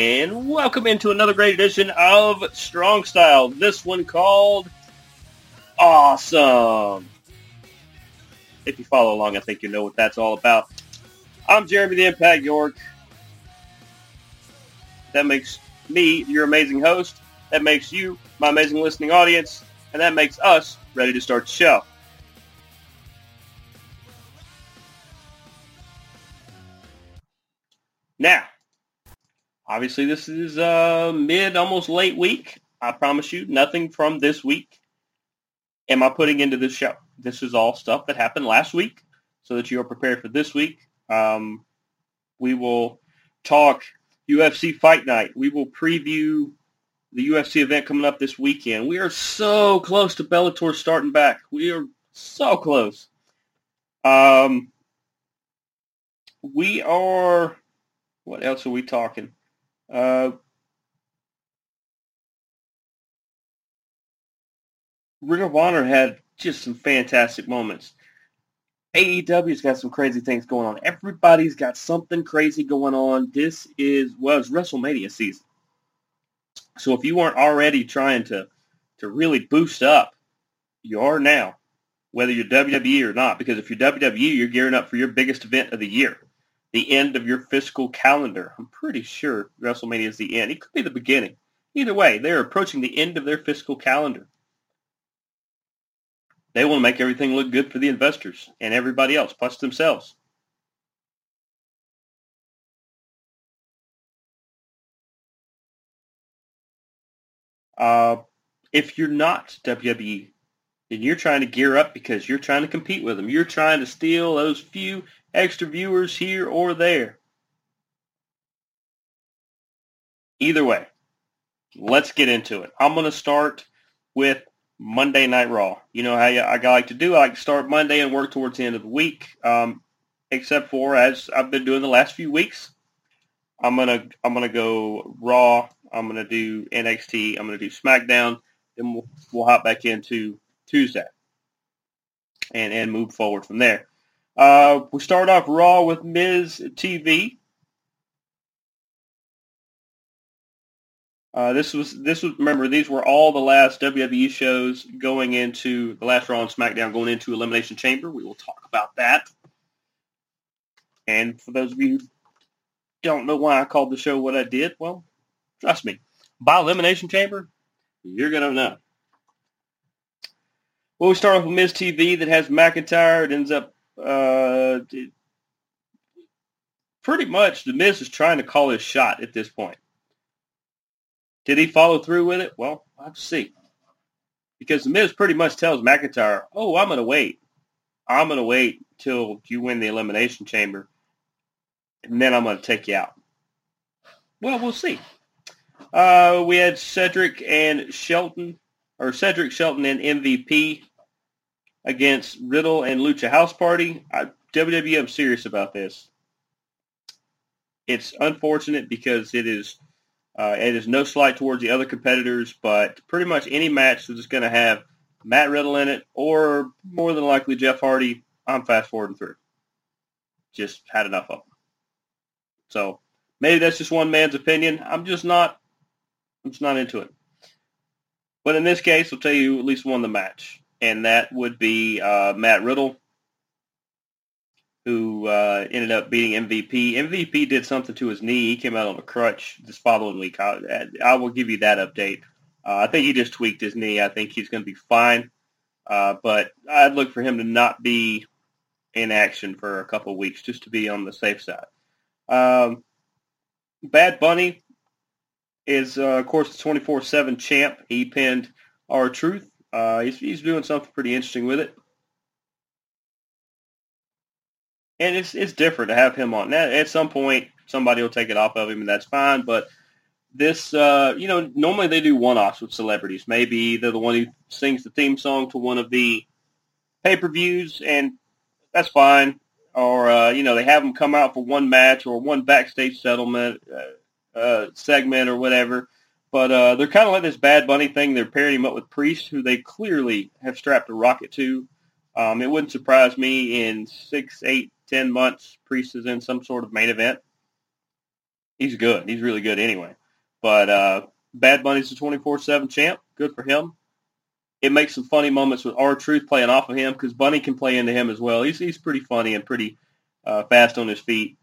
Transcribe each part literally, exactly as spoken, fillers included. and welcome into another great edition of Strong Style. This one called Awesome. If you follow along, I think you know what that's all about. I'm Jeremy the Impact York. That makes me your amazing host. That makes you my amazing listening audience. And that makes us ready to start the show. Now, obviously this is uh, mid, almost late week. I promise you, nothing from this week am I putting into this show. This is all stuff that happened last week, so that you are prepared for this week. Um, we will talk U F C Fight Night. We will preview the U F C event coming up this weekend. We are so close to Bellator starting back. We are so close. Um, we are... What else are we talking? Uh, Ring of Honor had just some fantastic moments. A E W's got some crazy things going on. Everybody's got something crazy going on. This is was well, WrestleMania season. So if you weren't already trying to, to really boost up, you are now, whether you're W W E or not. Because if you're W W E, you're gearing up for your biggest event of the year. The end of your fiscal calendar. I'm pretty sure WrestleMania is the end. It could be the beginning. Either way, they're approaching the end of their fiscal calendar. They want to make everything look good for the investors and everybody else, plus themselves. Uh, if you're not W W E, then you're trying to gear up because you're trying to compete with them. You're trying to steal those few extra viewers here or there. Either way, let's get into it. I'm going to start with Monday Night Raw. You know how I like to do. I like to start Monday and work towards the end of the week, um, except for, as I've been doing the last few weeks, I'm gonna I'm gonna go Raw. I'm gonna do N X T. I'm gonna do SmackDown. Then we'll we'll hop back into Tuesday and and move forward from there. Uh, we start off Raw with Miz T V. Uh, this was this was remember these were all the last W W E shows going into the last Raw and SmackDown going into Elimination Chamber. We will talk about that. And for those of you who don't know why I called the show what I did, well, trust me, by Elimination Chamber, you're gonna know. Well, we start off with Miz T V that has McIntyre. It ends up. Uh, pretty much the Miz is trying to call his shot at this point. Did he follow through with it? Well, I'll have to see. Because the Miz pretty much tells McIntyre, oh, I'm going to wait. I'm going to wait till you win the Elimination Chamber, and then I'm going to take you out. Well, we'll see. Uh, we had Cedric and Shelton, or Cedric, Shelton, and M V P against Riddle and Lucha House Party. I, W W E, I'm serious about this. It's unfortunate because it is uh, it is no slight towards the other competitors, but pretty much any match that's going to have Matt Riddle in it or more than likely Jeff Hardy, I'm fast-forwarding through. Just had enough of them. So maybe that's just one man's opinion. I'm just not, I'm just not into it. But in this case, I'll tell you at least won the match. And that would be uh, Matt Riddle, who uh, ended up beating M V P. M V P did something to his knee. He came out on a crutch this following week. I, I will give you that update. Uh, I think he just tweaked his knee. I think he's going to be fine. Uh, but I'd look for him to not be in action for a couple weeks, just to be on the safe side. Um, Bad Bunny is, uh, of course, the twenty-four seven champ. He pinned R-Truth. Uh, he's, he's doing something pretty interesting with it. And it's it's different to have him on. Now, at some point, somebody will take it off of him, and that's fine. But this, uh, you know, normally they do one-offs with celebrities. Maybe they're the one who sings the theme song to one of the pay-per-views, and that's fine. Or, uh, you know, they have them come out for one match or one backstage settlement uh, uh, segment or whatever. But uh, they're kind of like this Bad Bunny thing. They're pairing him up with Priest, who they clearly have strapped a rocket to. Um, it wouldn't surprise me in six, eight, ten months, Priest is in some sort of main event. he's good. He's really good anyway. But uh, Bad Bunny's the twenty-four seven champ. Good for him. It makes some funny moments with R-Truth playing off of him because Bunny can play into him as well. He's he's pretty funny and pretty uh, fast on his feet.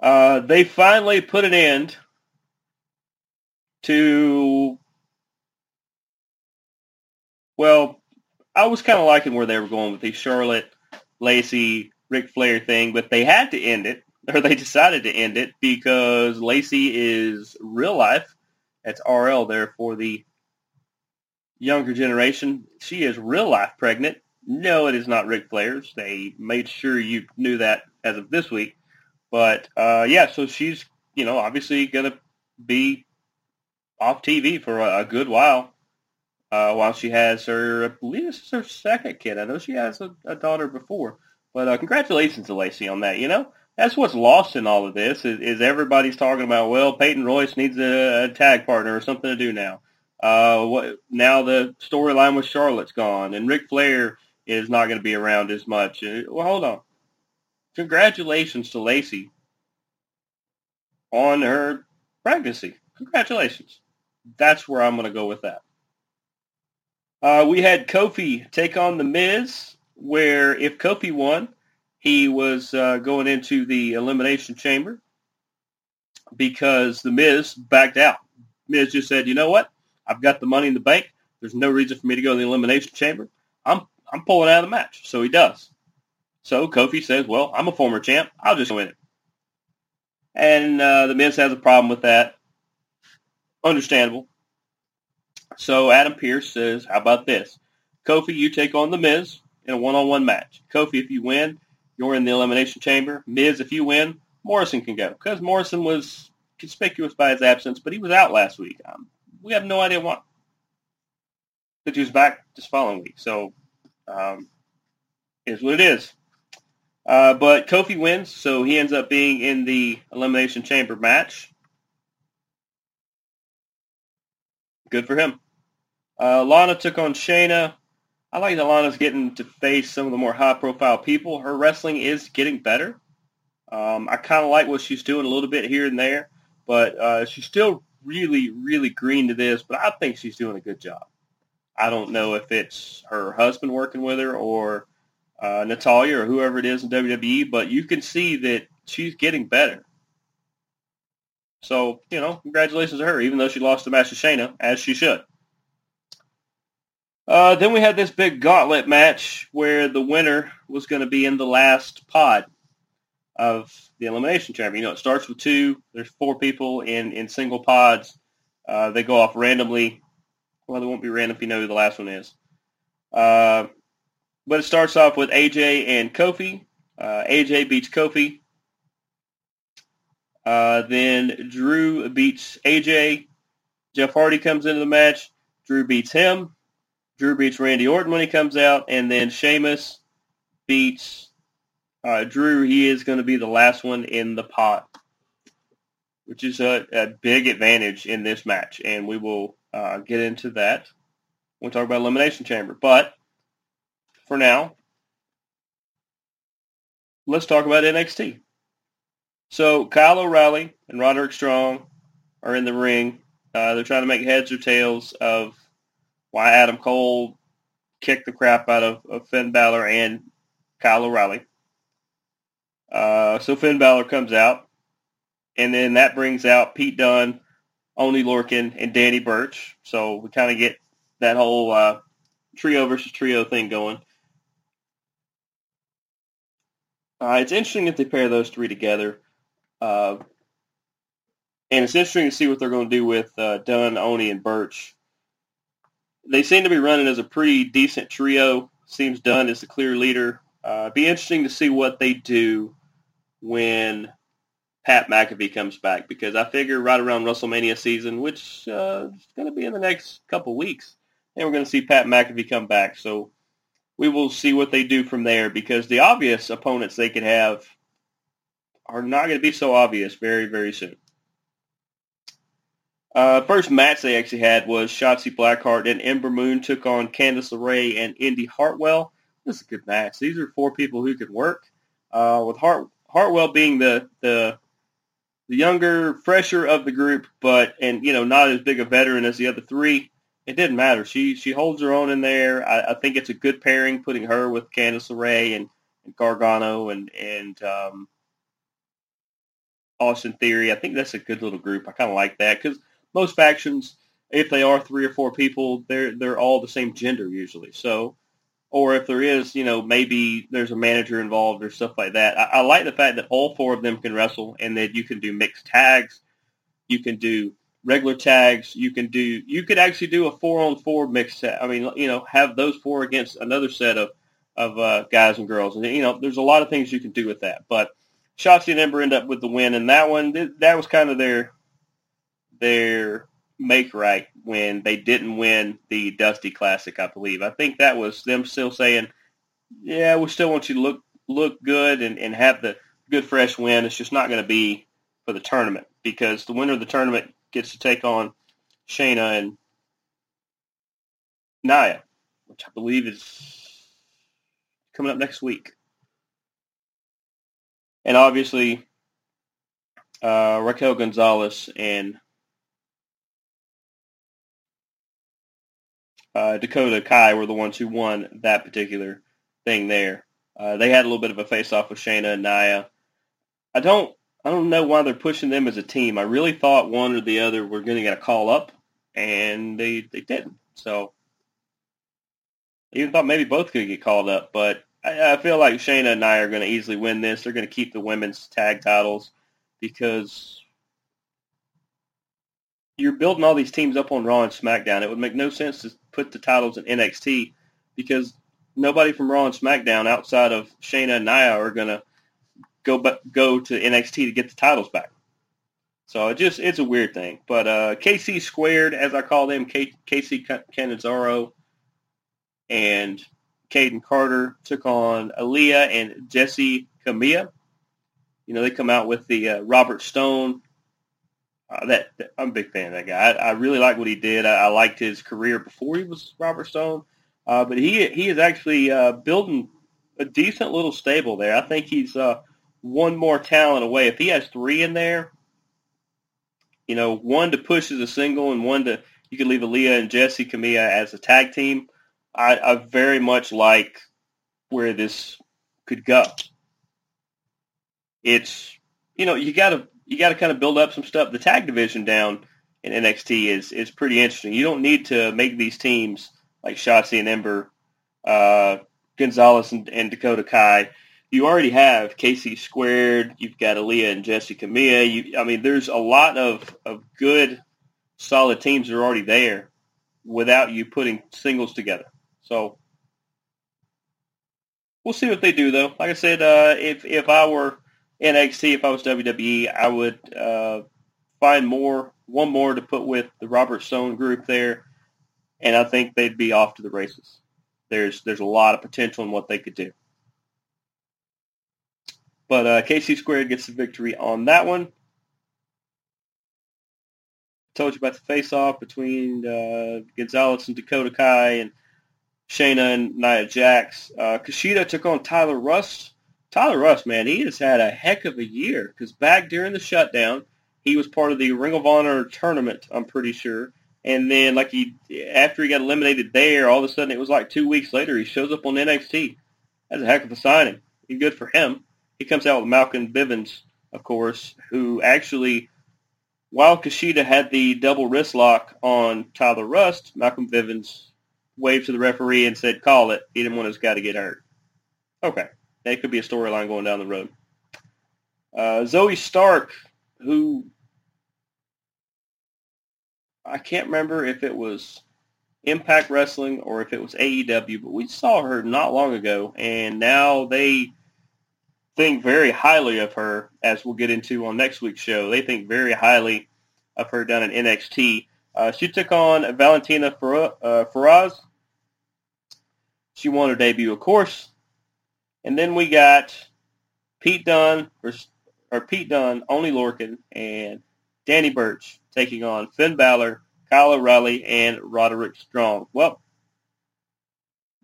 Uh, they finally put an end to, well, I was kind of liking where they were going with the Charlotte, Lacey, Ric Flair thing, but they had to end it, or they decided to end it because Lacey is real life. That's R L there for the younger generation. She is real life pregnant. No, it is not Ric Flair's. They made sure you knew that as of this week. But, uh, yeah, so she's, you know, obviously going to be off T V for a, a good while uh, while she has her, I believe this is her second kid. I know she has a, a daughter before. But uh, congratulations to Lacey on that, you know. That's what's lost in all of this is, is everybody's talking about, well, Peyton Royce needs a, a tag partner or something to do now. Uh, what, now the storyline with Charlotte's gone, and Ric Flair is not going to be around as much. Well, hold on. Congratulations to Lacey on her pregnancy. Congratulations. That's where I'm going to go with that. Uh, we had Kofi take on The Miz, where if Kofi won, he was uh, going into the Elimination Chamber because The Miz backed out. Miz just said, you know what? I've got the money in the bank. There's no reason for me to go to the Elimination Chamber. I'm I'm pulling out of the match. So he does. So Kofi says, well, I'm a former champ. I'll just win it. And uh, The Miz has a problem with that. Understandable. So Adam Pearce says, how about this? Kofi, you take on The Miz in a one-on-one match. Kofi, if you win, you're in the Elimination Chamber. Miz, if you win, Morrison can go. Because Morrison was conspicuous by his absence, but he was out last week. Um, we have no idea why. But he was back this following week. So um, is what it is. Uh, but Kofi wins, so he ends up being in the Elimination Chamber match. Good for him. Uh, Lana took on Shayna. I like that Lana's getting to face some of the more high-profile people. Her wrestling is getting better. Um, I kind of like what she's doing a little bit here and there, but uh, she's still really, really green to this, but I think she's doing a good job. I don't know if it's her husband working with her or Uh, Natalya or whoever it is in W W E, but you can see that she's getting better. So, you know, congratulations to her, even though she lost the match to Shayna, as she should. Uh, then we had this big gauntlet match where the winner was going to be in the last pod of the Elimination Chamber. You know, it starts with two. There's four people in, in single pods. Uh, they go off randomly. Well, they won't be random if you know who the last one is. Uh... But it starts off with A J and Kofi. Uh, A J beats Kofi. Uh, then Drew beats A J. Jeff Hardy comes into the match. Drew beats him. Drew beats Randy Orton when he comes out. And then Sheamus beats uh, Drew. He is going to be the last one in the pot, which is a, a big advantage in this match. And we will uh, get into that when we talk about Elimination Chamber. But for now, let's talk about N X T. So Kyle O'Reilly and Roderick Strong are in the ring. Uh, they're trying to make heads or tails of why Adam Cole kicked the crap out of, of Finn Balor and Kyle O'Reilly. Uh, so Finn Balor comes out, and then that brings out Pete Dunne, Oney Lorcan, and Danny Burch. So we kind of get that whole uh, trio versus trio thing going. Uh, it's interesting if they pair those three together. Uh, and it's interesting to see what they're going to do with uh, Dunn, Oney, and Burch. They seem to be running as a pretty decent trio. Seems Dunn is the clear leader. Uh, it'd be interesting to see what they do when Pat McAfee comes back, because I figure right around WrestleMania season, which uh, is going to be in the next couple weeks, and we're going to see Pat McAfee come back. So we will see what they do from there, because the obvious opponents they could have are not going to be so obvious very, very soon. Uh, first match they actually had was Shotzi Blackheart and Ember Moon took on Candice LeRae and Indy Hartwell. This is a good match. These are four people who could work. Uh, with Hart, Hartwell being the, the the younger, fresher of the group, but and you know not as big a veteran as the other three, it didn't matter. She she holds her own in there. I, I think it's a good pairing, putting her with Candice LeRae and, and Gargano and and um, Austin Theory. I think that's a good little group. I kind of like that because most factions, if they are three or four people, they're they're all the same gender usually. So. Or if there is, you know, maybe there's a manager involved or stuff like that. I, I like the fact that all four of them can wrestle and that you can do mixed tags. You can do regular tags. You can do, you could actually do a four-on-four mixed tag. I mean, you know, have those four against another set of, of uh, guys and girls. And, you know, there's a lot of things you can do with that. But Shotzi and Ember end up with the win in that one. Th- that was kind of their their make right when they didn't win the Dusty Classic, I believe. I think that was them still saying, yeah, we still want you to look look good and, and have the good, fresh win. It's just not going to be for the tournament because the winner of the tournament gets to take on Shayna and Nia, which I believe is coming up next week. And obviously, uh, Raquel Gonzalez and Uh, Dakota Kai were the ones who won that particular thing there. Uh, they had a little bit of a face-off with Shayna and Nia. I don't I don't know why they're pushing them as a team. I really thought one or the other were going to get a call-up, and they, they didn't. So I even thought maybe both could get called up, but I, I feel like Shayna and Nia are going to easily win this. They're going to keep the women's tag titles because you're building all these teams up on Raw and SmackDown. It would make no sense to put the titles in N X T because nobody from Raw and SmackDown outside of Shayna and Nia are going to go go to N X T to get the titles back. So it just it's a weird thing. But uh, K C Squared, as I call them, K- K C Cannizzaro and Caden Carter took on Aliyah and Jessi Kamea. You know, they come out with the uh, Robert Stone. Uh, that, that I'm a big fan of that guy. I, I really like what he did. I, I liked his career before he was Robert Stone. Uh, but he he is actually uh, building a decent little stable there. I think he's uh, one more talent away. If he has three in there, you know, one to push as a single and one to you could leave Aliyah and Jessi Kamea as a tag team. I, I very much like where this could go. It's, you know, you got to. You got to kind of build up some stuff. The tag division down in N X T is is pretty interesting. You don't need to make these teams like Shotzi and Ember, uh, Gonzalez and, and Dakota Kai. You already have K C Squared. You've got Aliyah and Jessi Kamea. You, I mean, there's a lot of, of good, solid teams that are already there without you putting singles together. So we'll see what they do, though. Like I said, uh, if if I were N X T, if I was W W E, I would uh, find more, one more to put with the Robert Stone group there, and I think they'd be off to the races. There's there's a lot of potential in what they could do. But uh, K C Squared gets the victory on that one. I told you about the face-off between uh, Gonzalez and Dakota Kai and Shayna and Nia Jax. Uh, Kushida took on Tyler Rust. Tyler Rust, man, he has had a heck of a year because back during the shutdown, he was part of the Ring of Honor tournament, I'm pretty sure. And then, like he, after he got eliminated there, all of a sudden it was like two weeks later he shows up on N X T. That's a heck of a signing. And good for him. He comes out with Malcolm Bivens, of course, who actually, while Kushida had the double wrist lock on Tyler Rust, Malcolm Bivens waved to the referee and said, "Call it." He didn't want his guy to get hurt. Okay. That could be a storyline going down the road. Uh, Zoe Stark, who I can't remember if it was Impact Wrestling or if it was A E W, but we saw her not long ago, and now they think very highly of her, as we'll get into on next week's show. They think very highly of her down in N X T. Uh, she took on Valentina Fer- uh, Ferraz. She won her debut, of course. And then we got Pete Dunne, versus, or Pete Dunne, Oney Lorcan, and Danny Burch taking on Finn Balor, Kyle O'Reilly, and Roderick Strong. Well,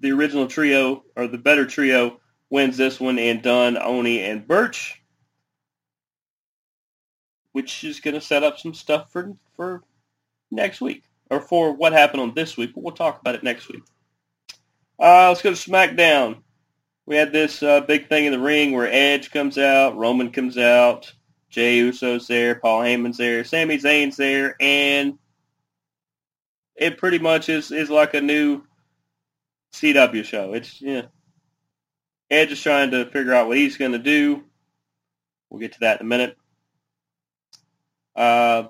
the original trio, or the better trio, wins this one, and Dunne, Oney, and Burch which is going to set up some stuff for for next week, or for what happened on this week, but we'll talk about it next week. Uh, let's go to SmackDown. We had this uh, big thing in the ring where Edge comes out, Roman comes out, Jey Uso's there, Paul Heyman's there, Sami Zayn's there, and it pretty much is, is like a new C W show. It's yeah. Edge is trying to figure out what he's going to do. We'll get to that in a minute. Uh,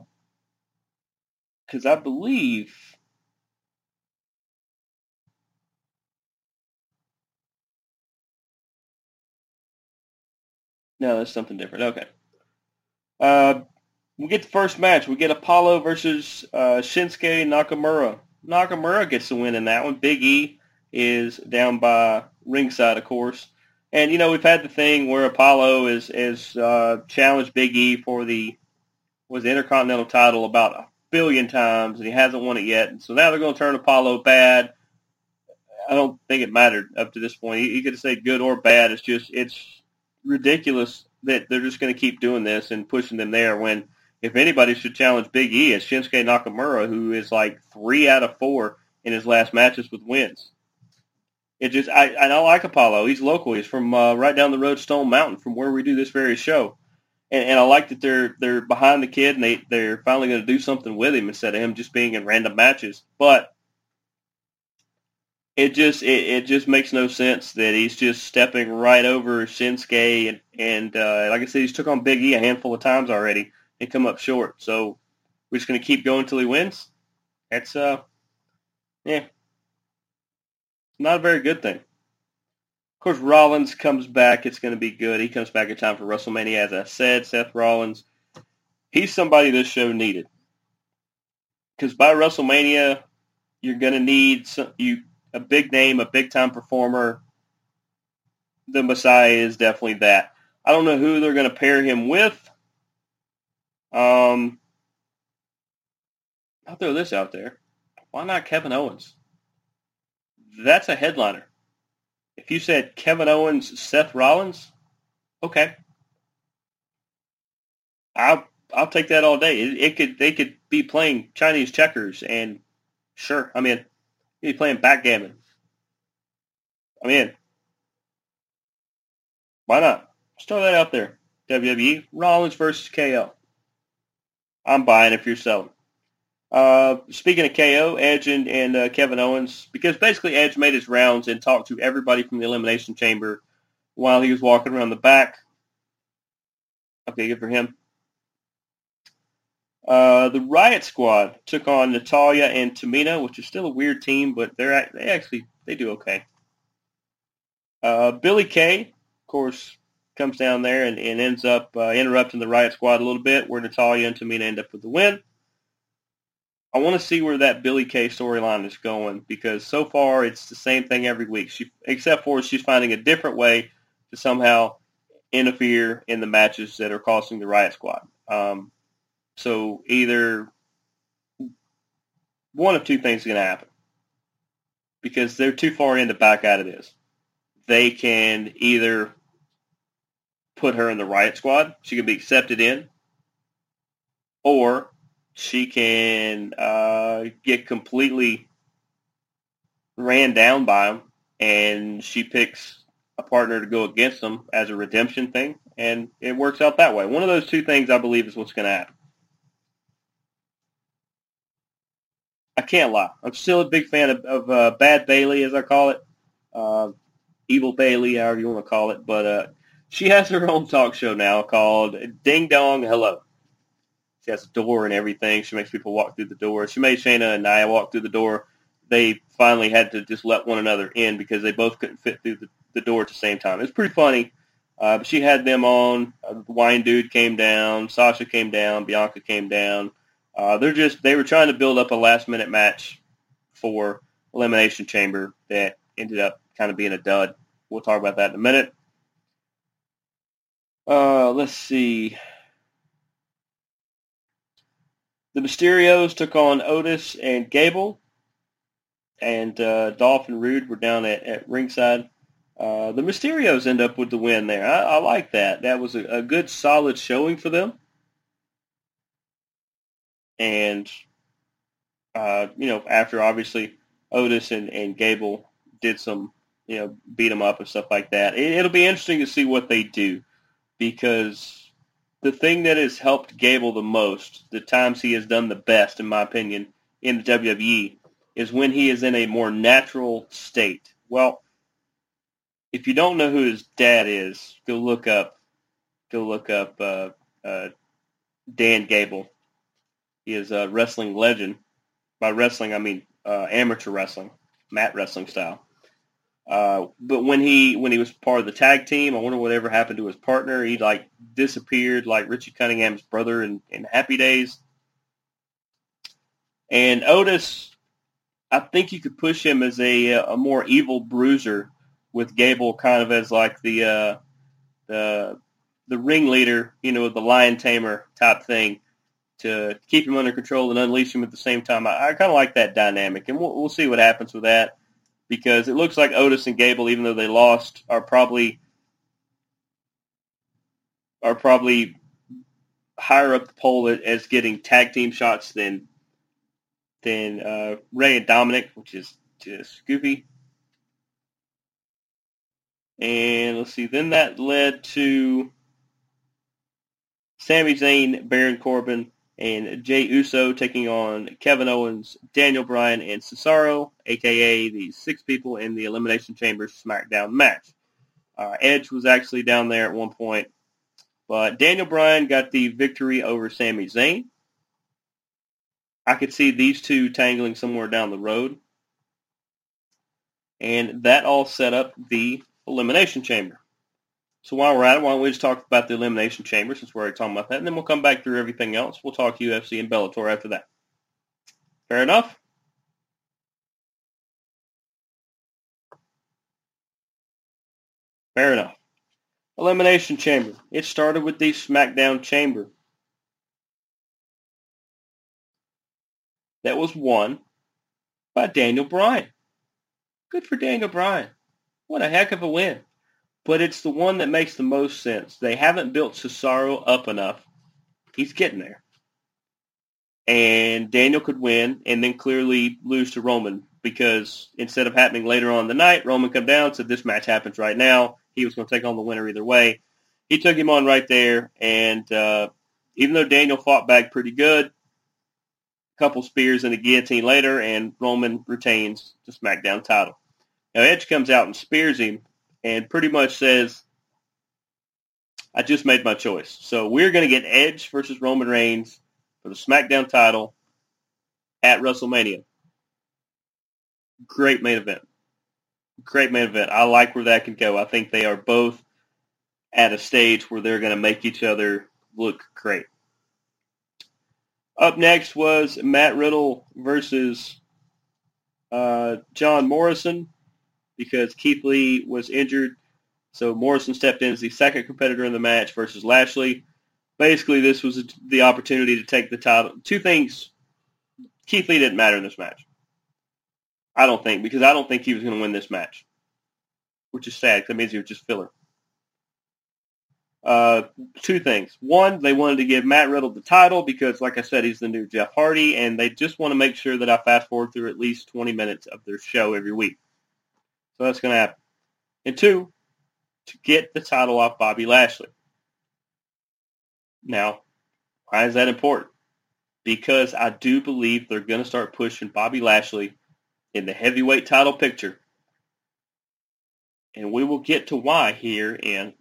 because I believe no, that's something different. Okay. Uh, we get the first match. We get Apollo versus uh, Shinsuke Nakamura. Nakamura gets the win in that one. Big E is down by ringside, of course. And, you know, we've had the thing where Apollo is, is uh, challenged Big E for the, was the Intercontinental title about a billion times, and he hasn't won it yet. And so now they're going to turn Apollo bad. I don't think it mattered up to this point. He, he could have said good or bad. It's just, it's ridiculous that they're just going to keep doing this and pushing them there when if anybody should challenge Big E, it's Shinsuke Nakamura, who is like three out of four in his last matches with wins. It just I, I don't like Apollo. He's local. He's from uh, right down the road, Stone Mountain, from where we do this very show. And, and I like that they're they're behind the kid and they, they're finally going to do something with him instead of him just being in random matches. But It just it, it just makes no sense that he's just stepping right over Shinsuke, and, and uh, like I said, he's took on Big E a handful of times already and come up short. So we're just going to keep going until he wins. That's, uh, yeah, not a very good thing. Of course, Rollins comes back. It's going to be good. He comes back in time for WrestleMania. As I said, Seth Rollins, he's somebody this show needed. Because by WrestleMania, you're going to need some, you. A big name, a big-time performer. The Messiah is definitely that. I don't know who they're going to pair him with. Um, I'll throw this out there. Why not Kevin Owens? That's a headliner. If you said Kevin Owens, Seth Rollins, okay. I'll, I'll take that all day. It, it could They could be playing Chinese checkers, and sure, I'm in. He's playing backgammon. I mean, why not? Let's throw that out there. W W E, Rollins versus K O. I'm buying if you're selling. Uh, speaking of K O, Edge and, and uh, Kevin Owens, because basically Edge made his rounds and talked to everybody from the Elimination Chamber while he was walking around the back. Okay, good for him. Uh, the Riot Squad took on Natalya and Tamina, which is still a weird team, but they're they actually they do okay. Uh, Billy Kay, of course, comes down there and, and ends up uh, interrupting the Riot Squad a little bit, where Natalya and Tamina end up with the win. I want to see where that Billy Kay storyline is going, because so far it's the same thing every week, she, except for she's finding a different way to somehow interfere in the matches that are costing the Riot Squad. Um, So either one of two things is going to happen, because they're too far in to back out of this. They can either put her in the Riot Squad, she can be accepted in, or she can uh, get completely ran down by them, and she picks a partner to go against them as a redemption thing, and it works out that way. One of those two things, I believe, is what's going to happen. I can't lie. I'm still a big fan of, of uh, Bad Bailey, as I call it. Uh, Evil Bailey, however you want to call it. But uh, she has her own talk show now called Ding Dong Hello. She has a door and everything. She makes people walk through the door. She made Shayna and Nia walk through the door. They finally had to just let one another in because they both couldn't fit through the, the door at the same time. It's pretty funny. Uh, but she had them on. Uh, the Wine Dude came down. Sasha came down. Bianca came down. Uh, they're just, they were trying to build up a last-minute match for Elimination Chamber that ended up kind of being a dud. We'll talk about that in a minute. Uh, let's see. The Mysterios took on Otis and Gable, and uh, Dolph and Rude were down at, at ringside. Uh, the Mysterios end up with the win there. I, I like that. That was a, a good, solid showing for them. And, uh, you know, after obviously Otis and, and Gable did some, you know, beat them up and stuff like that. It, it'll be interesting to see what they do, because the thing that has helped Gable the most, the times he has done the best, in my opinion, in the W W E, is when he is in a more natural state. Well, if you don't know who his dad is, go look up, go look up uh, uh, Dan Gable. He is a wrestling legend. By wrestling, I mean uh, amateur wrestling, mat wrestling style. Uh, but when he when he was part of the tag team, I wonder whatever happened to his partner. He like disappeared, like Richie Cunningham's brother in, in Happy Days. And Otis, I think you could push him as a a more evil bruiser, with Gable kind of as like the uh, the the ringleader, you know, the lion tamer type thing, to keep him under control and unleash him at the same time. I, I kind of like that dynamic, and we'll, we'll see what happens with that, because it looks like Otis and Gable, even though they lost, are probably are probably higher up the pole as getting tag team shots than than uh, Ray and Dominic, which is just goofy. And let's see, then that led to Sami Zayn, Baron Corbin, and Jey Uso taking on Kevin Owens, Daniel Bryan, and Cesaro, a k a the six people in the Elimination Chamber SmackDown match. Uh, Edge was actually down there at one point, but Daniel Bryan got the victory over Sami Zayn. I could see these two tangling somewhere down the road. And that all set up the Elimination Chamber. So while we're at it, why don't we just talk about the Elimination Chamber, since we're already talking about that, and then we'll come back through everything else. We'll talk U F C and Bellator after that. Fair enough? Fair enough. Elimination Chamber. It started with the SmackDown Chamber. That was won by Daniel Bryan. Good for Daniel Bryan. What a heck of a win. But it's the one that makes the most sense. They haven't built Cesaro up enough. He's getting there. And Daniel could win and then clearly lose to Roman, because instead of happening later on in the night, Roman come down and said, this match happens right now. He was going to take on the winner either way. He took him on right there. And uh, even though Daniel fought back pretty good, a couple spears and a guillotine later, and Roman retains the SmackDown title. Now Edge comes out and spears him, and pretty much says, I just made my choice. So we're going to get Edge versus Roman Reigns for the SmackDown title at WrestleMania. Great main event. Great main event. I like where that can go. I think they are both at a stage where they're going to make each other look great. Up next was Matt Riddle versus uh, John Morrison, because Keith Lee was injured, so Morrison stepped in as the second competitor in the match versus Lashley. Basically, this was the opportunity to take the title. Two things. Keith Lee didn't matter in this match. I don't think, because I don't think he was going to win this match, which is sad, because that means he was just filler. Uh, two things. One, they wanted to give Matt Riddle the title because, like I said, he's the new Jeff Hardy, and they just want to make sure that I fast forward through at least twenty minutes of their show every week. So that's going to happen. And two, to get the title off Bobby Lashley. Now, why is that important? Because I do believe they're going to start pushing Bobby Lashley in the heavyweight title picture. And we will get to why here in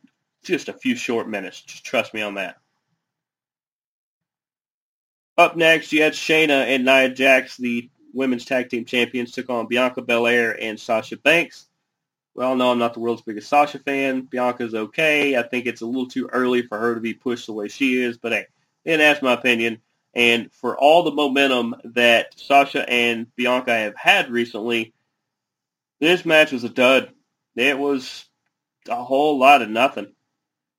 just a few short minutes. Just trust me on that. Up next, you had Shayna and Nia Jax, the women's tag team champions, took on Bianca Belair and Sasha Banks. Well, no, I'm not the world's biggest Sasha fan. Bianca's okay. I think it's a little too early for her to be pushed the way she is, but hey, then that's my opinion. And for all the momentum that Sasha and Bianca have had recently, this match was a dud. It was a whole lot of nothing.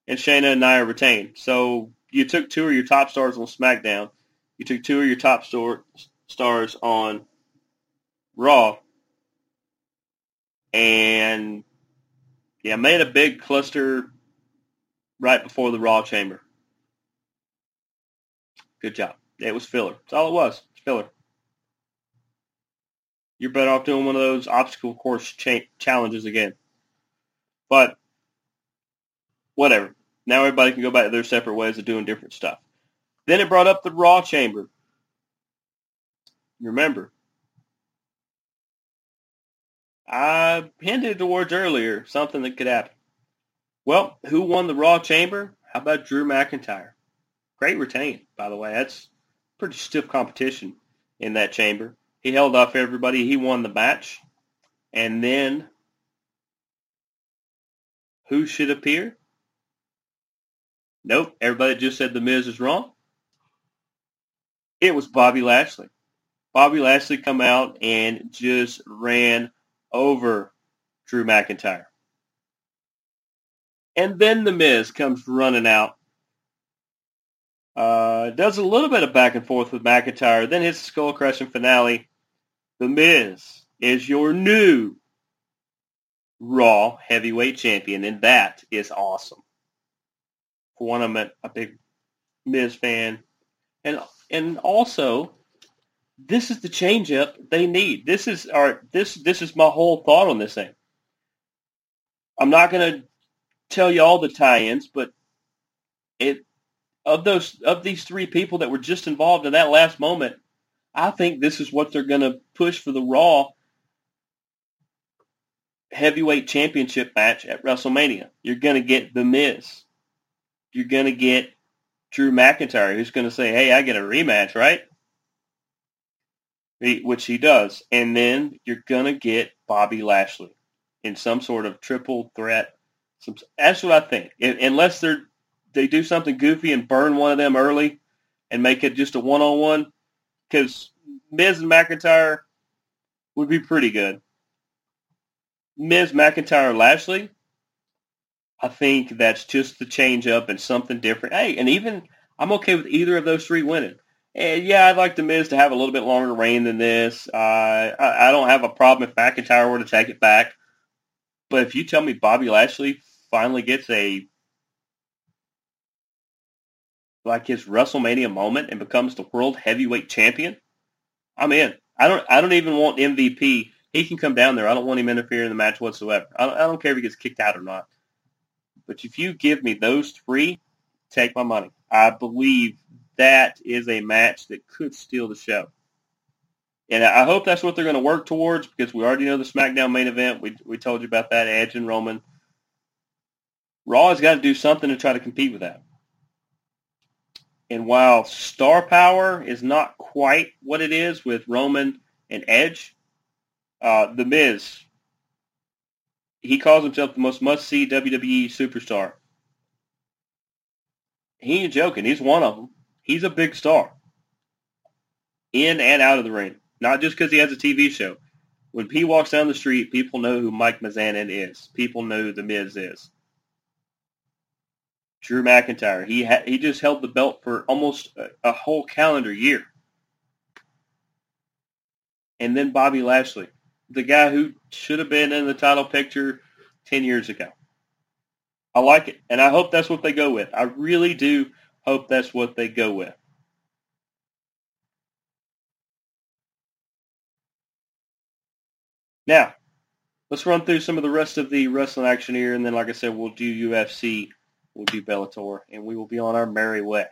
And Shayna and Nia retained. So you took two of your top stars on SmackDown. You took two of your top stars stars on Raw, and yeah, made a big cluster right before the Raw Chamber. Good job. It was filler. That's all it was. It's filler. You're better off doing one of those obstacle course cha- challenges again. But whatever. Now everybody can go back to their separate ways of doing different stuff. Then it brought up the Raw Chamber. Remember, I hinted towards earlier something that could happen. Well, who won the Raw Chamber? How about Drew McIntyre? Great retain, by the way. That's pretty stiff competition in that chamber. He held off everybody. He won the match. And then, who should appear? Nope. Everybody just said The Miz is wrong. It was Bobby Lashley. Bobby Lashley come out and just ran over Drew McIntyre. And then The Miz comes running out. Uh, does a little bit of back and forth with McIntyre. Then hits the skull-crushing finale. The Miz is your new Raw Heavyweight Champion, and that is awesome. For one, I'm a, a big Miz fan. And and also, this is the change-up they need. This is our this this is my whole thought on this thing. I'm not going to tell you all the tie-ins, but it of those of these three people that were just involved in that last moment, I think this is what they're going to push for the Raw Heavyweight Championship match at WrestleMania. You're going to get The Miz. You're going to get Drew McIntyre, who's going to say, hey, I get a rematch, right? He, which he does. And then you're going to get Bobby Lashley in some sort of triple threat. Some, that's what I think. It, unless they they do something goofy and burn one of them early and make it just a one-on-one, because Miz and McIntyre would be pretty good. Miz, McIntyre, Lashley, I think that's just the change up and something different. Hey, and even I'm okay with either of those three winning. And yeah, I'd like The Miz to have a little bit longer reign than this. Uh, I, I don't have a problem if McIntyre were to take it back. But if you tell me Bobby Lashley finally gets a like his WrestleMania moment and becomes the World Heavyweight Champion, I'm in. I don't. I don't even want M V P. He can come down there. I don't want him interfering in the match whatsoever. I don't, I don't care if he gets kicked out or not. But if you give me those three, take my money. I believe that is a match that could steal the show. And I hope that's what they're going to work towards, because we already know the SmackDown main event. We we told you about that, Edge and Roman. Raw has got to do something to try to compete with that. And while star power is not quite what it is with Roman and Edge, uh, The Miz, he calls himself the most must-see W W E superstar. He ain't joking. He's one of them. He's a big star. In and out of the ring. Not just because he has a T V show. When he walks down the street, people know who Mike Mizanin is. People know who The Miz is. Drew McIntyre. He ha- he just held the belt for almost a, a whole calendar year. And then Bobby Lashley. The guy who should have been in the title picture ten years ago. I like it, and I hope that's what they go with. I really do hope that's what they go with. Now, let's run through some of the rest of the wrestling action here, and then, like I said, we'll do U F C, we'll do Bellator, and we will be on our merry way.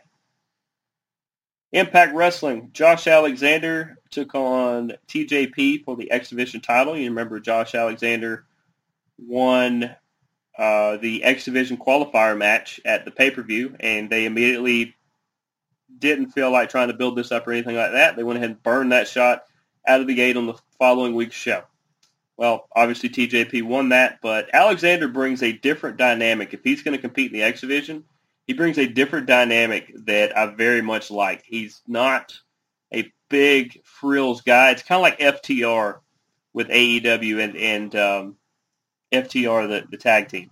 Impact Wrestling, Josh Alexander took on T J P for the X Division title. You remember Josh Alexander won uh, the X Division qualifier match at the pay-per-view, and they immediately didn't feel like trying to build this up or anything like that. They went ahead and burned that shot out of the gate on the following week's show. Well, obviously T J P won that, but Alexander brings a different dynamic. If he's going to compete in the X Division, he brings a different dynamic that I very much like. He's not a big frills guy. It's kind of like F T R with A E W and, and um, F T R, the, the tag team.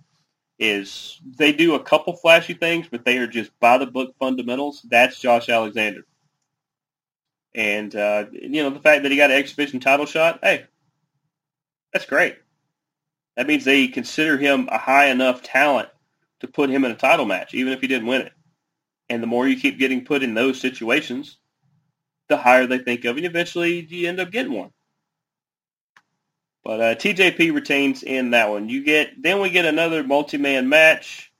Is they do a couple flashy things, but they are just by-the-book fundamentals. That's Josh Alexander. And, uh, you know, the fact that he got an exhibition title shot, hey, that's great. That means they consider him a high enough talent to put him in a title match, even if he didn't win it. And the more you keep getting put in those situations, the higher they think of, and eventually you end up getting one. But uh, T J P retains in that one. You get then we get another multi-man match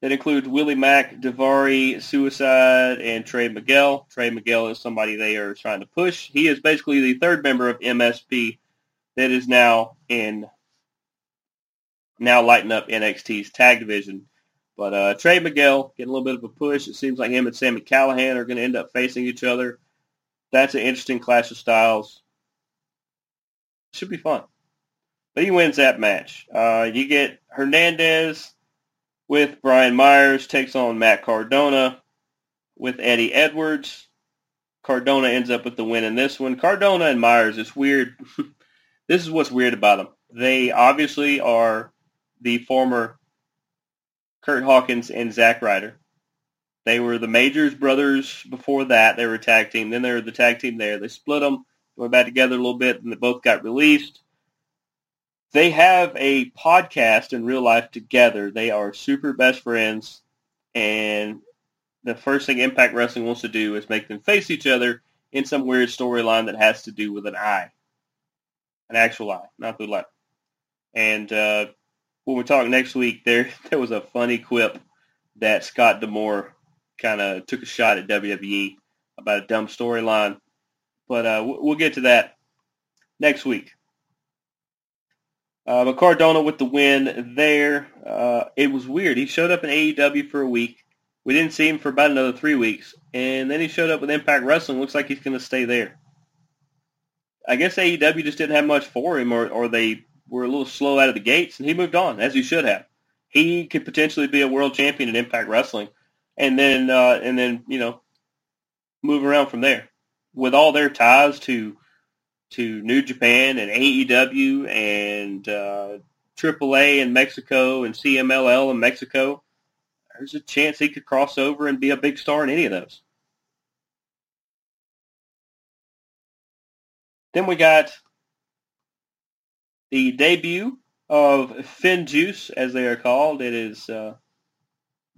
that includes Willie Mack, Daivari, Suicide, and Trey Miguel. Trey Miguel is somebody they are trying to push. He is basically the third member of M S P that is now in now lighting up N X T's tag division. But uh, Trey Miguel getting a little bit of a push. It seems like him and Sami Callihan are going to end up facing each other. That's an interesting clash of styles. Should be fun. But he wins that match. Uh, you get Hernandez with Brian Myers, takes on Matt Cardona with Eddie Edwards. Cardona ends up with the win in this one. Cardona and Myers, it's weird. This is what's weird about them. They obviously are the former Curt Hawkins and Zack Ryder. They were the Majors brothers before that. They were a tag team. Then they were the tag team there. They split them. Went back together a little bit, and they both got released. They have a podcast in real life together. They are super best friends, and the first thing Impact Wrestling wants to do is make them face each other in some weird storyline that has to do with an eye, an actual eye, not the letter. And uh, when we talk next week, there there was a funny quip that Scott D'Amore kind of took a shot at W W E about a dumb storyline. But uh, we'll get to that next week. Uh, but Cardona with the win there. Uh, it was weird. He showed up in A E W for a week. We didn't see him for about another three weeks. And then he showed up with Impact Wrestling. Looks like he's going to stay there. I guess A E W just didn't have much for him, or, or they were a little slow out of the gates, and he moved on, as he should have. He could potentially be a world champion in Impact Wrestling, and then, uh, and then you know, move around from there. With all their ties to to New Japan and A E W and uh, triple A in Mexico and C M L L in Mexico, there's a chance he could cross over and be a big star in any of those. Then we got the debut of Finn Juice, as they are called. It is uh,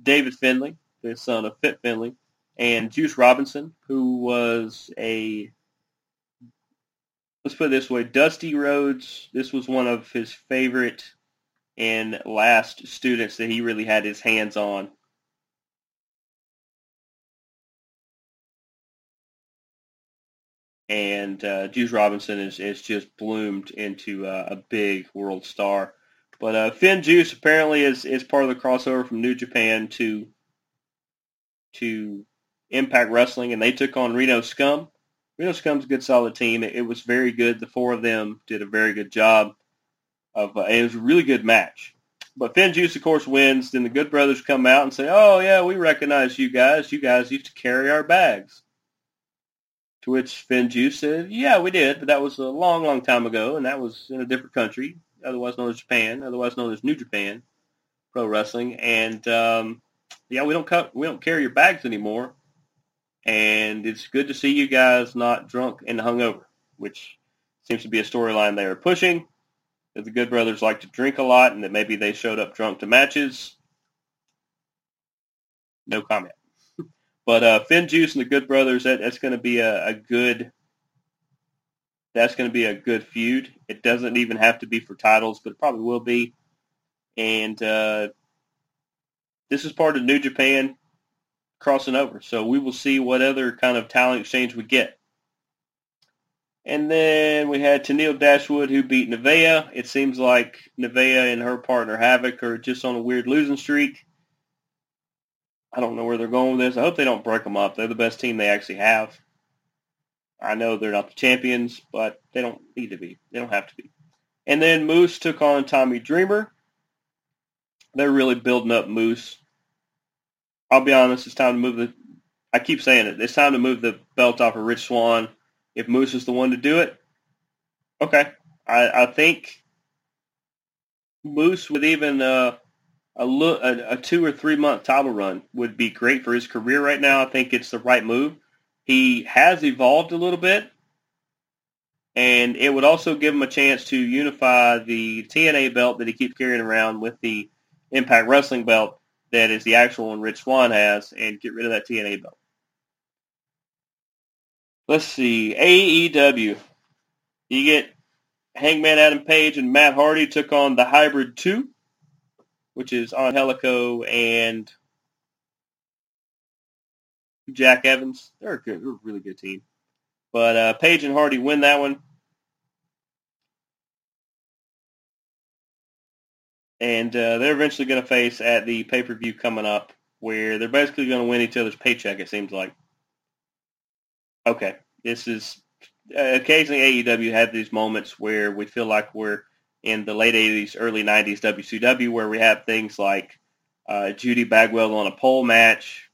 David Finlay, the son of Fit Finlay, and Juice Robinson, who was a, let's put it this way, Dusty Rhodes. This was one of his favorite and last students that he really had his hands on. And uh, Juice Robinson is, is just bloomed into uh, a big world star. But uh, Finn Juice apparently is, is part of the crossover from New Japan to to... Impact Wrestling, and they took on Reno Scum. Reno Scum's a good, solid team. It, it was very good. The four of them did a very good job. Of uh, it was a really good match. But Finn Juice, of course, wins. Then the Good Brothers come out and say, "Oh, yeah, we recognize you guys. You guys used to carry our bags." To which Finn Juice said, "Yeah, we did, but that was a long, long time ago, and that was in a different country, otherwise known as Japan, otherwise known as New Japan Pro Wrestling. And, um, yeah, we don't, cut, we don't carry your bags anymore. And it's good to see you guys not drunk and hungover," which seems to be a storyline they are pushing, that the Good Brothers like to drink a lot and that maybe they showed up drunk to matches. No comment. But uh, Finn Juice and the Good Brothers, that, that's going to be a, a good, that's going to be a good feud. It doesn't even have to be for titles, but it probably will be. And uh, this is part of New Japan crossing over, so we will see what other kind of talent exchange we get. And then we had Tenille Dashwood, who beat Nevaeh. It seems like Nevaeh and her partner Havoc are just on a weird losing streak. I don't know where they're going with this. I hope they don't break them up. They're the best team they actually have. I know they're not the champions, but they don't need to be. They don't have to be. And then Moose took on Tommy Dreamer. They're really building up Moose. I'll be honest, it's time to move the, I keep saying it, it's time to move the belt off of Rich Swann. If Moose is the one to do it, okay. I, I think Moose with even a, a, a two or three month title run would be great for his career right now. I think it's the right move. He has evolved a little bit, and it would also give him a chance to unify the T N A belt that he keeps carrying around with the Impact Wrestling belt. That is the actual one Rich Swann has, and get rid of that T N A belt. Let's see. A E W. You get Hangman Adam Page and Matt Hardy took on the Hybrid two, which is Angelico and Jack Evans. They're a good. They're a really good team. But uh, Page and Hardy win that one. And uh, they're eventually going to face at the pay-per-view coming up, where they're basically going to win each other's paycheck, it seems like. Okay, this is... Uh, occasionally A E W have these moments where we feel like we're in the late eighties, early nineties W C W, where we have things like uh, Judy Bagwell on a pole match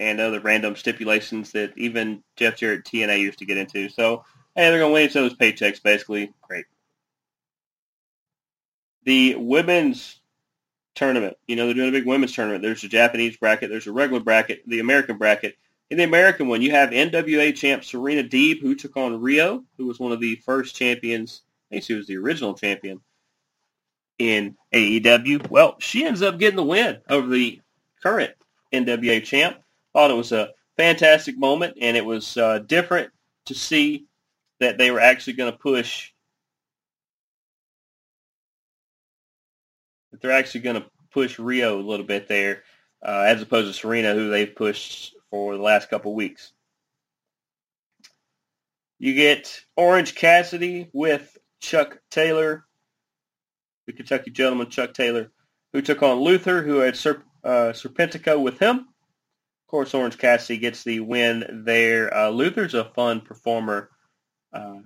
and other random stipulations that even Jeff Jarrett T N A used to get into. So, hey, they're going to win each other's paychecks, basically. Great. The women's tournament, you know, they're doing a big women's tournament. There's a Japanese bracket. There's a regular bracket, the American bracket. In the American one, you have N W A champ Serena Deeb, who took on Rio, who was one of the first champions. I think she was the original champion in A E W. Well, she ends up getting the win over the current N W A champ. Thought it was a fantastic moment, and it was uh, different to see that they were actually going to push They're actually going to push Rio a little bit there, uh, as opposed to Serena, who they've pushed for the last couple weeks. You get Orange Cassidy with Chuck Taylor, the Kentucky gentleman Chuck Taylor, who took on Luther, who had Serp- uh, Serpentico with him. Of course, Orange Cassidy gets the win there. Uh, Luther's a fun performer. Uh,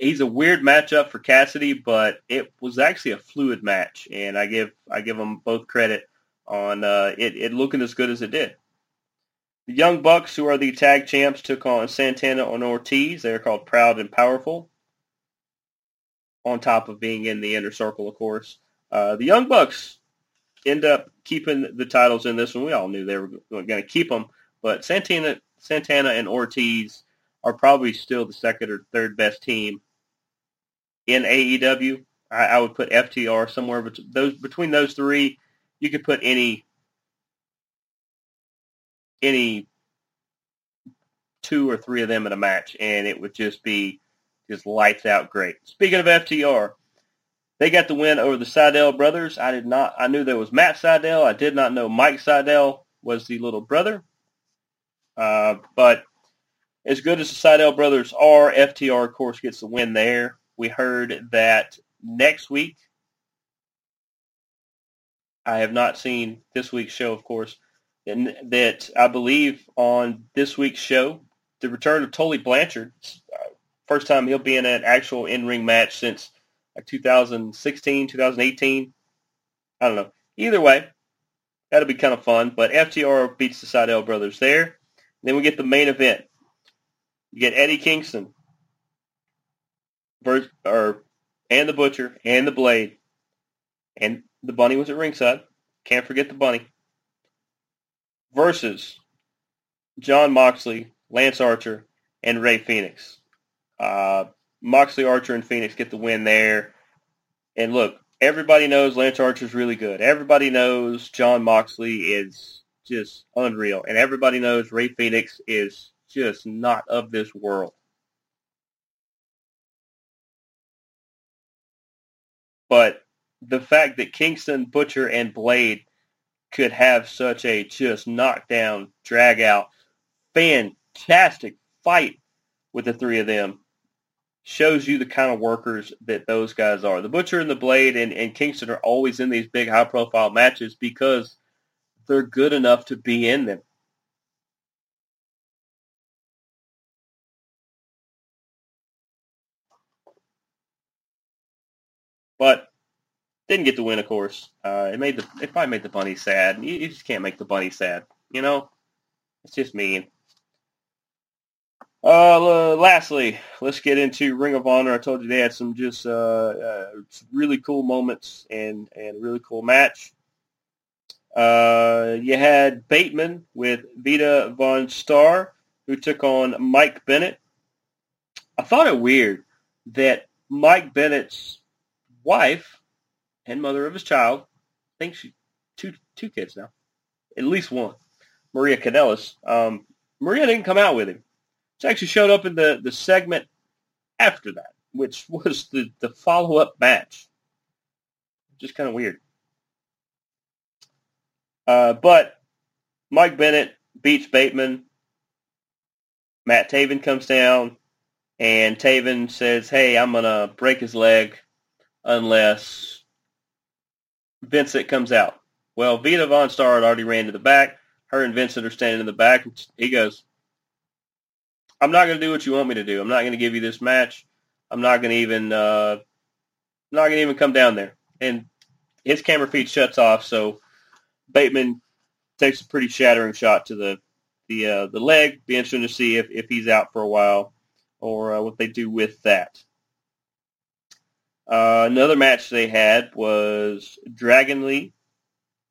He's a weird matchup for Cassidy, but it was actually a fluid match, and I give I give them both credit on uh, it, it looking as good as it did. The Young Bucks, who are the tag champs, took on Santana and Ortiz. They're called Proud and Powerful, on top of being in the Inner Circle, of course. Uh, the Young Bucks end up keeping the titles in this one. We all knew they were going to keep them, but Santana, Santana and Ortiz are probably still the second or third best team in A E W. I, I would put F T R somewhere bet- those, between those three. You could put any any two or three of them in a match, and it would just be just lights out great. Speaking of F T R, they got the win over the Seidel brothers. I did not. I knew there was Matt Seidel. I did not know Mike Seidel was the little brother, uh, but. As good as the Seidel brothers are, F T R, of course, gets the win there. We heard that next week. I have not seen this week's show, of course. And that I believe on this week's show, the return of Tully Blanchard. First time he'll be in an actual in-ring match since like two thousand sixteen, two thousand eighteen. I don't know. Either way, that'll be kind of fun. But F T R beats the Seidel brothers there. Then we get the main event. You get Eddie Kingston versus, or, and the Butcher and the Blade. And the Bunny was at ringside. Can't forget the Bunny. Versus John Moxley, Lance Archer, and Rey Fenix. Uh, Moxley, Archer, and Fenix get the win there. And look, everybody knows Lance Archer's really good. Everybody knows John Moxley is just unreal. And everybody knows Rey Fenix is just not of this world. But the fact that Kingston, Butcher, and Blade could have such a just knockdown, drag out, fantastic fight with the three of them shows you the kind of workers that those guys are. The Butcher and the Blade and, and Kingston are always in these big high profile matches because they're good enough to be in them. But didn't get the win, of course. Uh, it made the it probably made the Bunny sad. You, you just can't make the Bunny sad, you know. It's just mean. Uh, l- lastly, let's get into Ring of Honor. I told you they had some just uh, uh, some really cool moments and and a really cool match. Uh, you had Bateman with Vita Von Starr, who took on Mike Bennett. I thought it weird that Mike Bennett's wife and mother of his child, I think she two two kids now, at least one, Maria Kanellis. Um, Maria didn't come out with him. It actually showed up in the, the segment after that, which was the, the follow-up match. Just kind of weird. Uh, but Mike Bennett beats Bateman. Matt Taven comes down, and Taven says, hey, I'm going to break his leg unless Vincent comes out. Well, Vita Von Starr had already ran to the back. Her and Vincent are standing in the back. And he goes, I'm not going to do what you want me to do. I'm not going to give you this match. I'm not going to even uh, not going to even come down there. And his camera feed shuts off, so Bateman takes a pretty shattering shot to the the uh, the leg. Be interesting to see if, if he's out for a while or uh, what they do with that. Uh, another match they had was Dragon Lee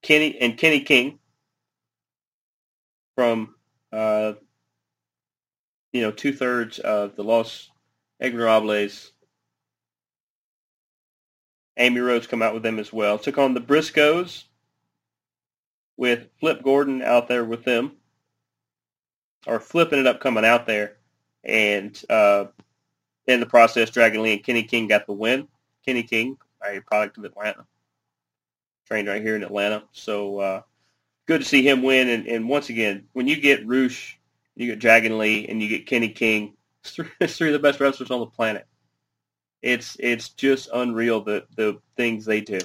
Kenny and Kenny King from uh, you know two thirds of the Los Ignorables. Amy Rose come out with them as well. Took on the Briscoes with Flip Gordon out there with them. Or Flip ended up coming out there. And uh, in the process, Dragon Lee and Kenny King got the win. Kenny King, a product of Atlanta. Trained right here in Atlanta. So uh, good to see him win. And, and once again, when you get Roosh, you get Dragon Lee, and you get Kenny King, it's three, it's three of the best wrestlers on the planet. It's it's just unreal the, the things they do.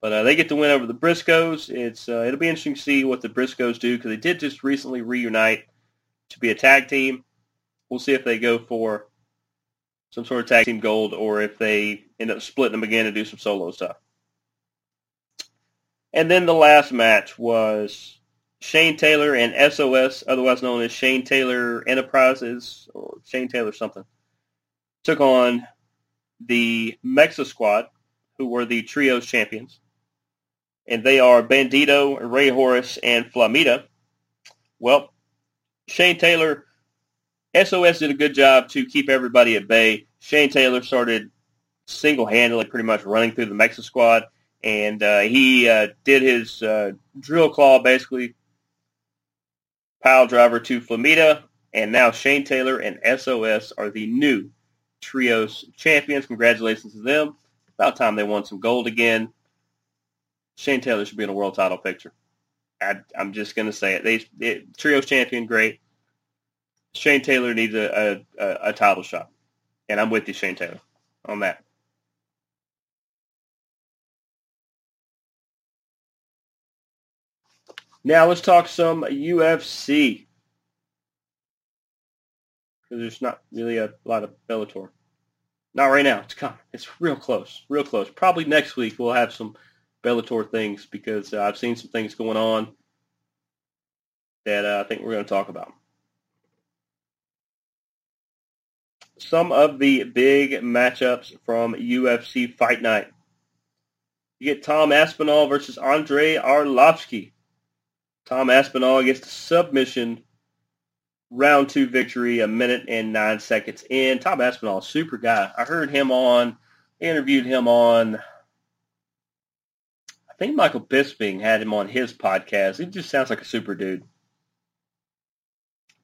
But uh, they get the win over the Briscoes. It's uh, it'll be interesting to see what the Briscoes do because they did just recently reunite to be a tag team. We'll see if they go for some sort of tag team gold or if they end up splitting them again and do some solo stuff. And then the last match was Shane Taylor and S O S, otherwise known as Shane Taylor Enterprises or Shane Taylor something, took on the Mexa Squad, who were the Trios champions, and they are Bandito, Rey Horus, and Flamita. Well, Shane Taylor, S O S did a good job to keep everybody at bay. Shane Taylor started single-handedly pretty much running through the Mexa Squad, and uh, he uh, did his uh, drill claw, basically, pile driver to Flamita, and now Shane Taylor and S O S are the new Trios champions. Congratulations to them. About time they won some gold again. Shane Taylor should be in a world title picture. I, I'm just going to say it. They, they Trios champion, great. Shane Taylor needs a, a, a title shot. And I'm with you, Shane Taylor, on that. Now let's talk some U F C. There's not really a lot of Bellator. Not right now. It's coming. It's real close. Real close. Probably next week we'll have some Bellator things because uh, I've seen some things going on that uh, I think we're going to talk about. Some of the big matchups from U F C Fight Night. You get Tom Aspinall versus Andrei Arlovski. Tom Aspinall gets the submission. Round two victory, a minute and nine seconds in. Tom Aspinall, super guy. I heard him on, interviewed him on, I think Michael Bisping had him on his podcast. It just sounds like a super dude.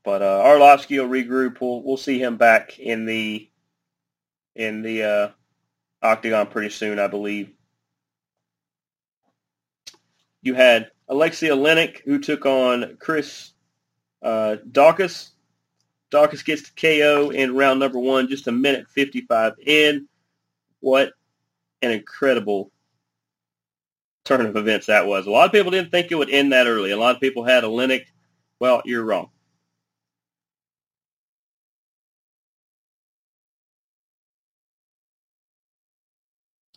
But uh, Arlovski will regroup. We'll, we'll see him back in the in the uh, octagon pretty soon, I believe. You had Alexia Linick, who took on Chris Uh, Daukaus. Daukaus gets the K O in round number one, just a minute fifty-five in. What an incredible turn of events that was. A lot of people didn't think it would end that early. A lot of people had a Linick. Well, you're wrong.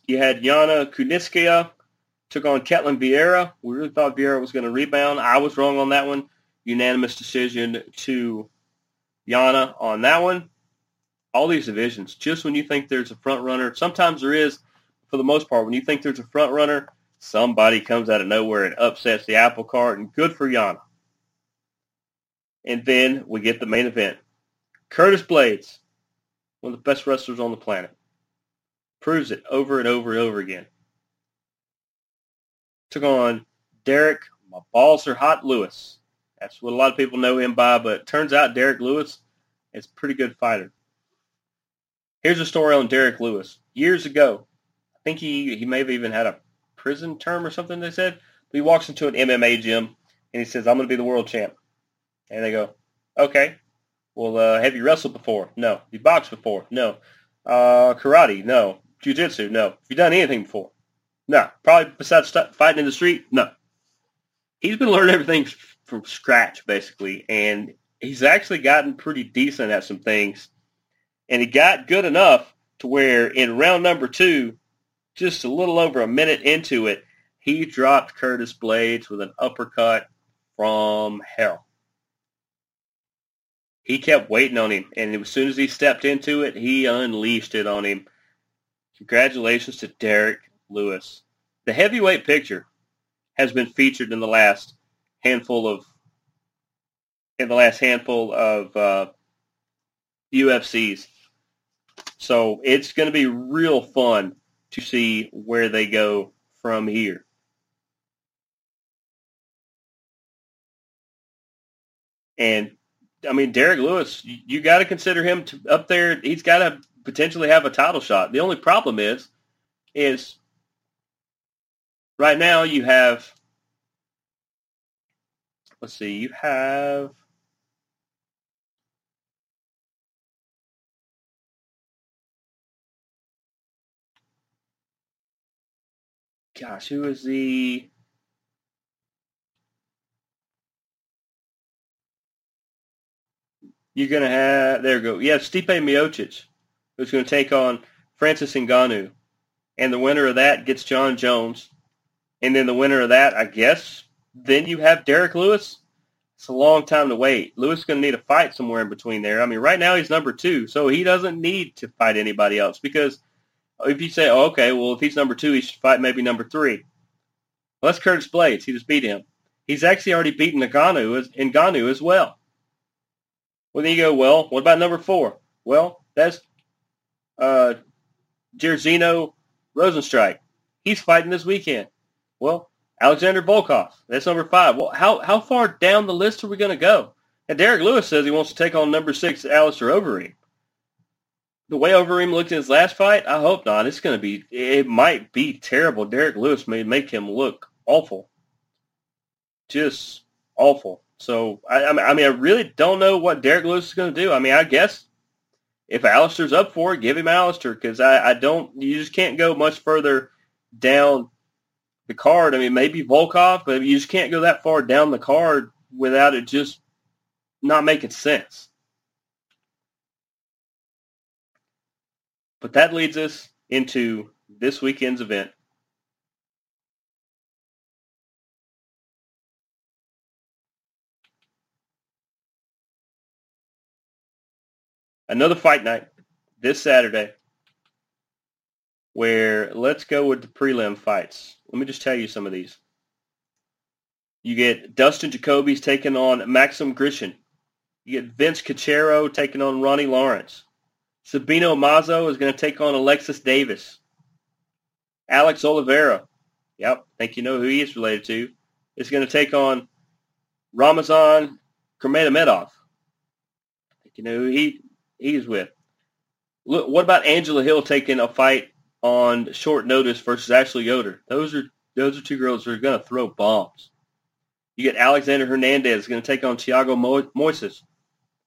You had Yana Kunitskaya took on Ketlin Vieira. We really thought Vieira was going to rebound. I was wrong on that one. Unanimous decision to Yana on that one. All these divisions, just when you think there's a front runner, sometimes there is, for the most part, when you think there's a front runner, somebody comes out of nowhere and upsets the apple cart, and good for Yana. And then we get the main event. Curtis Blaydes, one of the best wrestlers on the planet, proves it over and over and over again. Took on Derek "My Balls Are Hot" Lewis. That's what a lot of people know him by, but turns out Derek Lewis is a pretty good fighter. Here's a story on Derek Lewis. Years ago, I think he, he may have even had a prison term or something, they said. But he walks into an M M A gym, and he says, I'm going to be the world champ. And they go, okay. Well, uh, have you wrestled before? No. Have you boxed before? No. Uh, karate? No. Jiu-jitsu? No. Have you done anything before? No. Probably besides fighting in the street? No. He's been learning everything from scratch, basically, and he's actually gotten pretty decent at some things. And he got good enough to where in round number two, just a little over a minute into it, he dropped Curtis Blades with an uppercut from hell. He kept waiting on him, and as soon as he stepped into it, he unleashed it on him. Congratulations to Derek Lewis. The heavyweight picture has been featured in the last handful of in the last handful of uh, U F Cs. So it's going to be real fun to see where they go from here. And, I mean, Derek Lewis, you, you got to consider him to, up there. He's got to potentially have a title shot. The only problem is, is right now you have, let's see, you have, Gosh, who is the... You're going to have... There we go. You have Stipe Miocic, who's going to take on Francis Ngannou. And the winner of that gets John Jones. And then the winner of that, I guess, then you have Derek Lewis. It's a long time to wait. Lewis is going to need a fight somewhere in between there. I mean, right now he's number two, so he doesn't need to fight anybody else because... If you say, oh, okay, well, if he's number two, he should fight maybe number three. Well, that's Curtis Blades. He just beat him. He's actually already beaten Ngannou as, Ngannou as well. Well, then you go, well, what about number four? Well, that's uh, Jairzinho Rozenstruik. He's fighting this weekend. Well, Alexander Volkov. That's number five. Well, how, how far down the list are we going to go? And Derek Lewis says he wants to take on number six, Alistair Overeem. The way Overeem looked in his last fight, I hope not. It's going to be, it might be terrible. Derek Lewis may make him look awful. Just awful. So, I, I mean, I really don't know what Derek Lewis is going to do. I mean, I guess if Alistair's up for it, give him Alistair because I, I don't, you just can't go much further down the card. I mean, maybe Volkov, but you just can't go that far down the card without it just not making sense. But that leads us into this weekend's event. Another fight night this Saturday where let's go with the prelim fights. Let me just tell you some of these. You get Dustin Jacoby's taking on Maxim Grishin. You get Vince Cachero taking on Ronnie Lawrence. Sabino Mazo is going to take on Alexis Davis. Alex Oliveira, yep, I think you know who he is related to, is going to take on Ramazan Kurmagomedov. I think you know who he, he is with. Look, what about Angela Hill taking a fight on short notice versus Ashley Yoder? Those are those are two girls who are going to throw bombs. You get Alexander Hernandez going to take on Thiago Mo- Moises.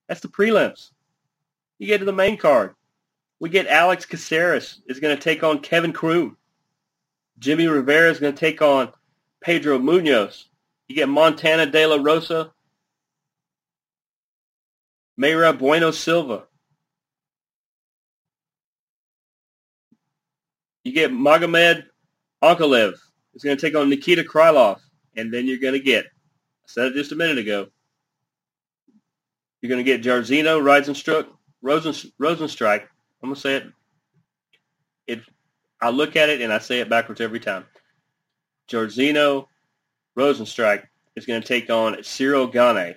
That's the prelims. You get to the main card. We get Alex Caceres is going to take on Kevin Kroon. Jimmy Rivera is going to take on Pedro Munoz. You get Montana De La Rosa. Mayra Bueno Silva. You get Magomed Ankalev is going to take on Nikita Krylov. And then you're going to get, I said it just a minute ago, you're going to get Jairzinho Rozenstruik. Rozenstruik, I'm going to say it, it, I look at it and I say it backwards every time. Jairzinho Rozenstruik is going to take on Cyril Gane.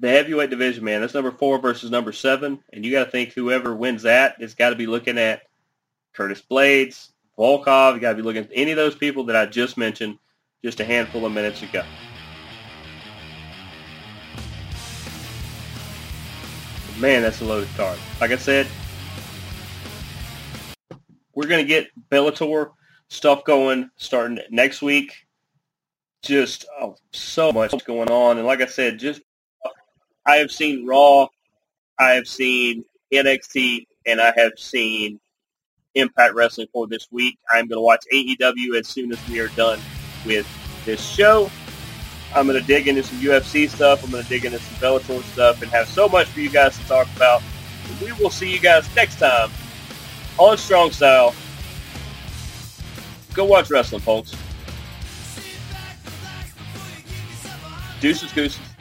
The heavyweight division, man, that's number four versus number seven, and you got to think whoever wins that has got to be looking at Curtis Blades, Volkov, you got to be looking at any of those people that I just mentioned just a handful of minutes ago. man, that's a loaded card. Like I said, we're going to get Bellator stuff going starting next week. Just oh, so much going on. And like I said, just I have seen Raw, I have seen N X T, and I have seen Impact Wrestling for this week. I'm going to watch A E W as soon as we are done with this show. I'm going to dig into some U F C stuff. I'm going to dig into some Bellator stuff and have so much for you guys to talk about. We will see you guys next time on Strong Style. Go watch wrestling, folks. Deuces, gooses.